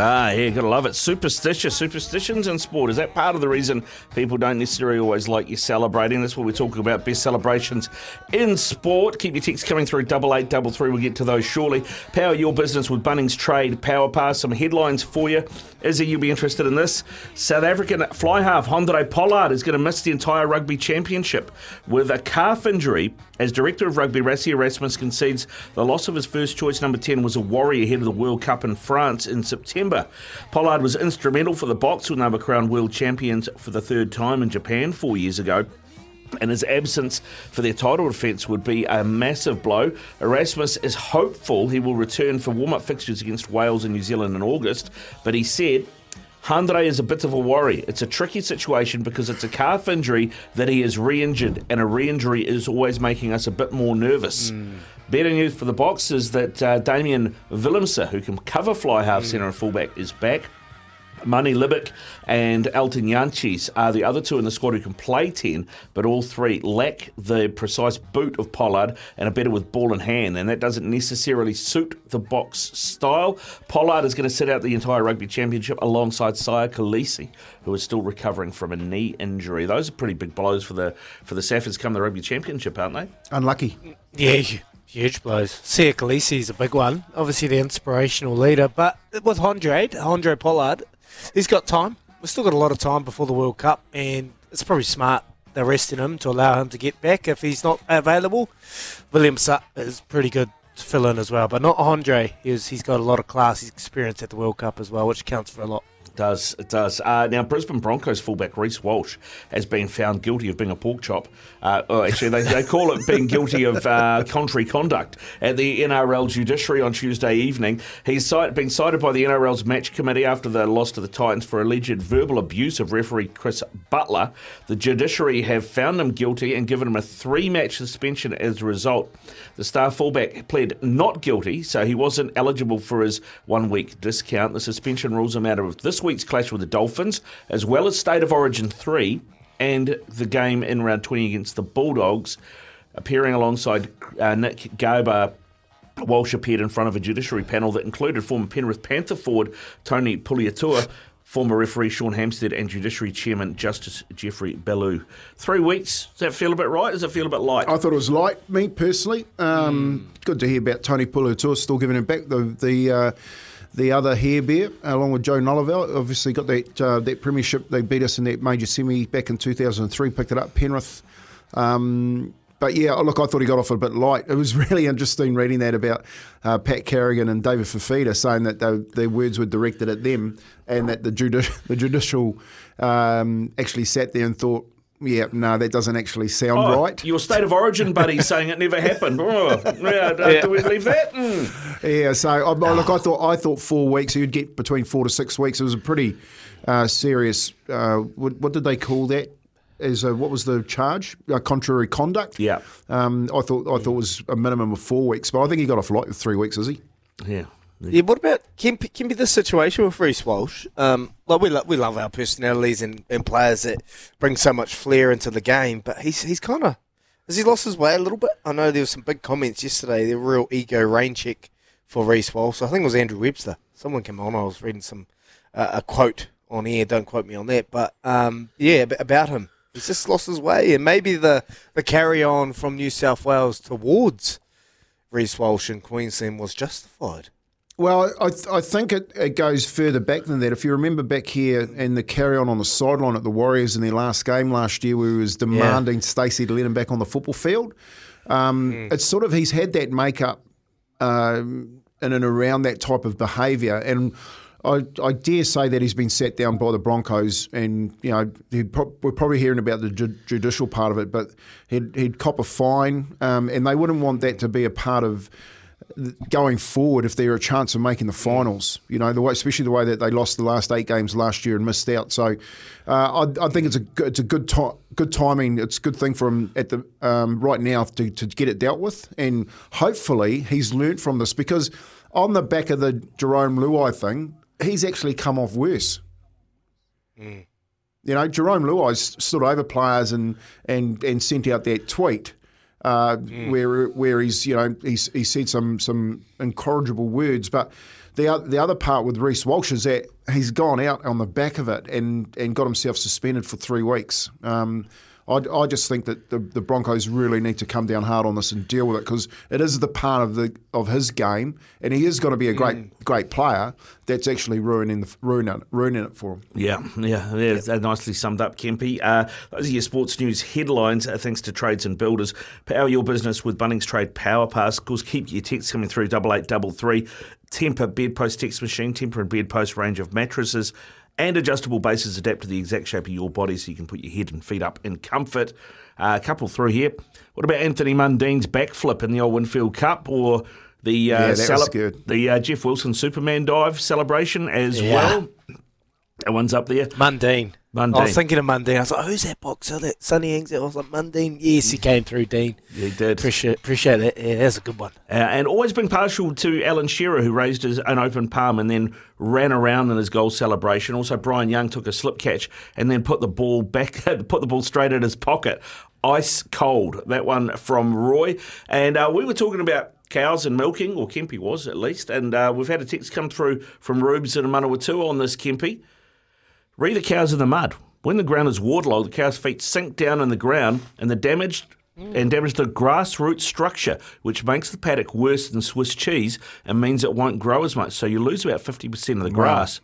Ah, yeah, gotta love it. Superstitions in sport. Is that part of the reason people don't necessarily always like you celebrating? That's what we're talking about, best celebrations in sport. Keep your texts coming through, 8833. We'll get to those shortly. Power your business with Bunnings Trade Power Pass. Some headlines for you. Izzy, you'll be interested in this. South African fly half Handré Pollard is going to miss the entire rugby championship with a calf injury, as director of rugby Rassi Erasmus concedes the loss of his first choice number 10 was a Warrior ahead of the World Cup in France in September. Pollard was instrumental for the Box, who now were crowned world champions for the third time in Japan 4 years ago, and his absence for their title defence would be a massive blow. Erasmus is hopeful he will return for warm-up fixtures against Wales and New Zealand in August, but he said, Handré is a bit of a worry. It's a tricky situation because it's a calf injury that he has re-injured, and a re-injury is always making us a bit more nervous. Better news for the Box is that Damian Willemse, who can cover fly half, centre and fullback, is back. Mani Libic and Elton Jancis are the other two in the squad who can play 10, but all three lack the precise boot of Pollard and are better with ball in hand, and that doesn't necessarily suit the Box style. Pollard is going to sit out the entire rugby championship alongside Siya Kolisi, who is still recovering from a knee injury. Those are pretty big blows for the Saffers come the rugby championship, aren't they? Unlucky. Yeah. Huge blows. Siya Kolisi is a big one. Obviously the inspirational leader, but with Handré Pollard, he's got time. We've still got a lot of time before the World Cup, and it's probably smart they're resting him to allow him to get back if he's not available. William Sutton is pretty good to fill in as well, but not Handré. He's got a lot of class. He's experienced at the World Cup as well, which counts for a lot. It does. Now, Brisbane Broncos fullback Reece Walsh has been found guilty of being a pork chop. They call it being guilty of contrary conduct at the NRL judiciary on Tuesday evening. He's been cited by the NRL's match committee after the loss to the Titans for alleged verbal abuse of referee Chris Butler. The judiciary have found him guilty and given him a 3-match suspension as a result. The star fullback pled not guilty, so he wasn't eligible for his 1-week discount. The suspension rules him out of this week's clash with the Dolphins, as well as State of Origin 3 and the game in round 20 against the Bulldogs. Appearing alongside Nick Gabar, Walsh appeared in front of a judiciary panel that included former Penrith Panther forward Tony Pugliato, former referee Sean Hampstead, and Judiciary Chairman Justice Jeffrey Bellou. 3 weeks, does that feel a bit right? Does it feel a bit light? I thought it was light, me personally. Good to hear about Tony Pugliato still giving it back. The other hair bear, along with Joe Nolavell, obviously got that premiership. They beat us in that major semi back in 2003, picked it up, Penrith. But yeah, look, I thought he got off a bit light. It was really interesting reading that about Pat Carrigan and David Fafita saying that their words were directed at them, and that the judicial actually sat there and thought, yeah, no, that doesn't actually sound right. Your State of Origin buddy saying it never happened. Do we believe that? Yeah, so look, I thought 4 weeks. You'd get between 4 to 6 weeks. It was a pretty serious. What did they call that? What was the charge? Contrary conduct. Yeah. I thought it was a minimum of 4 weeks, but I think he got off light with 3 weeks. Is he? Yeah. Yeah, what about can be the situation with Reece Walsh? We love our personalities and players that bring so much flair into the game, but he's kind of has he lost his way a little bit? I know there were some big comments yesterday. The real ego rain check for Reece Walsh. I think it was Andrew Webster. Someone came on. I was reading some a quote on air. Don't quote me on that, but about him, he's just lost his way, and maybe the carry on from New South Wales towards Reece Walsh in Queensland was justified. Well, I think it goes further back than that. If you remember back here and the carry-on the sideline at the Warriors in their last game last year, where he was demanding Stacey to let him back on the football field, it's sort of he's had that make-up in and around that type of behaviour. And I dare say that he's been sat down by the Broncos, and you know we're probably hearing about the judicial part of it, but he'd cop a fine, and they wouldn't want that to be a part of going forward if there are a chance of making the finals. You know, the way, especially the way that they lost the last 8 games last year and missed out. So I think it's a good timing. It's a good thing for him at the right now to get it dealt with, and hopefully he's learnt from this, because on the back of the Jerome Luai thing, he's actually come off worse. Mm. You know, Jerome Luai stood over players and sent out that tweet where he's, you know, he said some incorrigible words. But the other part with Reece Walsh is that he's gone out on the back of it and got himself suspended for 3 weeks. I just think that the Broncos really need to come down hard on this and deal with it, because it is the part of his game, and he is going to be a great player. That's actually ruining it for him. Yeah. Nicely summed up, Kempy. Those are your sports news headlines. Thanks to trades and builders. Power your business with Bunnings Trade Power Pass. Of course, keep your texts coming through 8833. Temper bedpost text machine. Temper and bedpost range of mattresses and adjustable bases adapt to the exact shape of your body so you can put your head and feet up in comfort. A couple through here. What about Anthony Mundine's backflip in the old Winfield Cup, or the Jeff Wilson Superman dive celebration as well? That one's up there. Mundine. I was thinking of Mundine. I was like, who's that boxer that Sonny hangs out? I was like, Mundine. Yes, he came through, Dean. Yeah, he did. Appreciate that. Yeah, that's a good one. And always been partial to Alan Shearer, who raised his own open palm and then ran around in his goal celebration. Also, Brian Young took a slip catch and then put the ball straight in his pocket. Ice cold. That one from Roy. And we were talking about cows and milking, or Kempy was at least, and we've had a text come through from Rubes in Manawatu on this, Kempy. Rear the cows in the mud. When the ground is waterlogged, the cow's feet sink down in the ground and damage the grass root structure, which makes the paddock worse than Swiss cheese and means it won't grow as much. So you lose about 50% of the grass.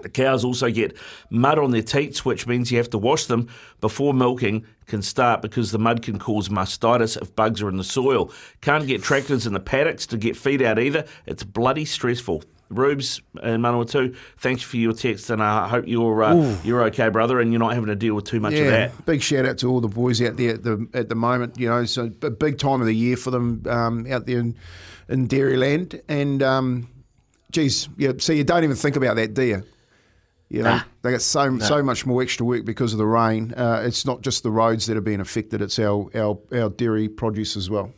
The cows also get mud on their teats, which means you have to wash them before milking can start, because the mud can cause mastitis if bugs are in the soil. Can't get tractors in the paddocks to get feed out either. It's bloody stressful. Rubes and Manawatu, thanks for your text, and I hope you're okay, brother, and you're not having to deal with too much of that. Big shout out to all the boys out there at the moment. You know, so a big time of the year for them out there in Dairyland, and so you don't even think about that, do you? You know, they got so much more extra work because of the rain. It's not just the roads that are being affected; it's our dairy produce as well.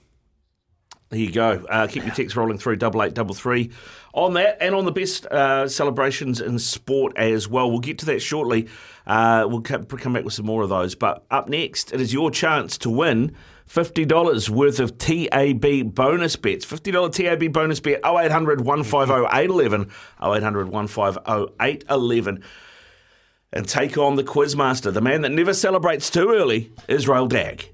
There you go. Keep your text rolling through 8833 on that, and on the best celebrations in sport as well. We'll get to that shortly. We'll come back with some more of those. But up next, it is your chance to win $50 worth of TAB bonus bets. $50 TAB bonus bet, 0800 150 811, 0800 150 811. And take on the quizmaster, the man that never celebrates too early, Israel Dagg.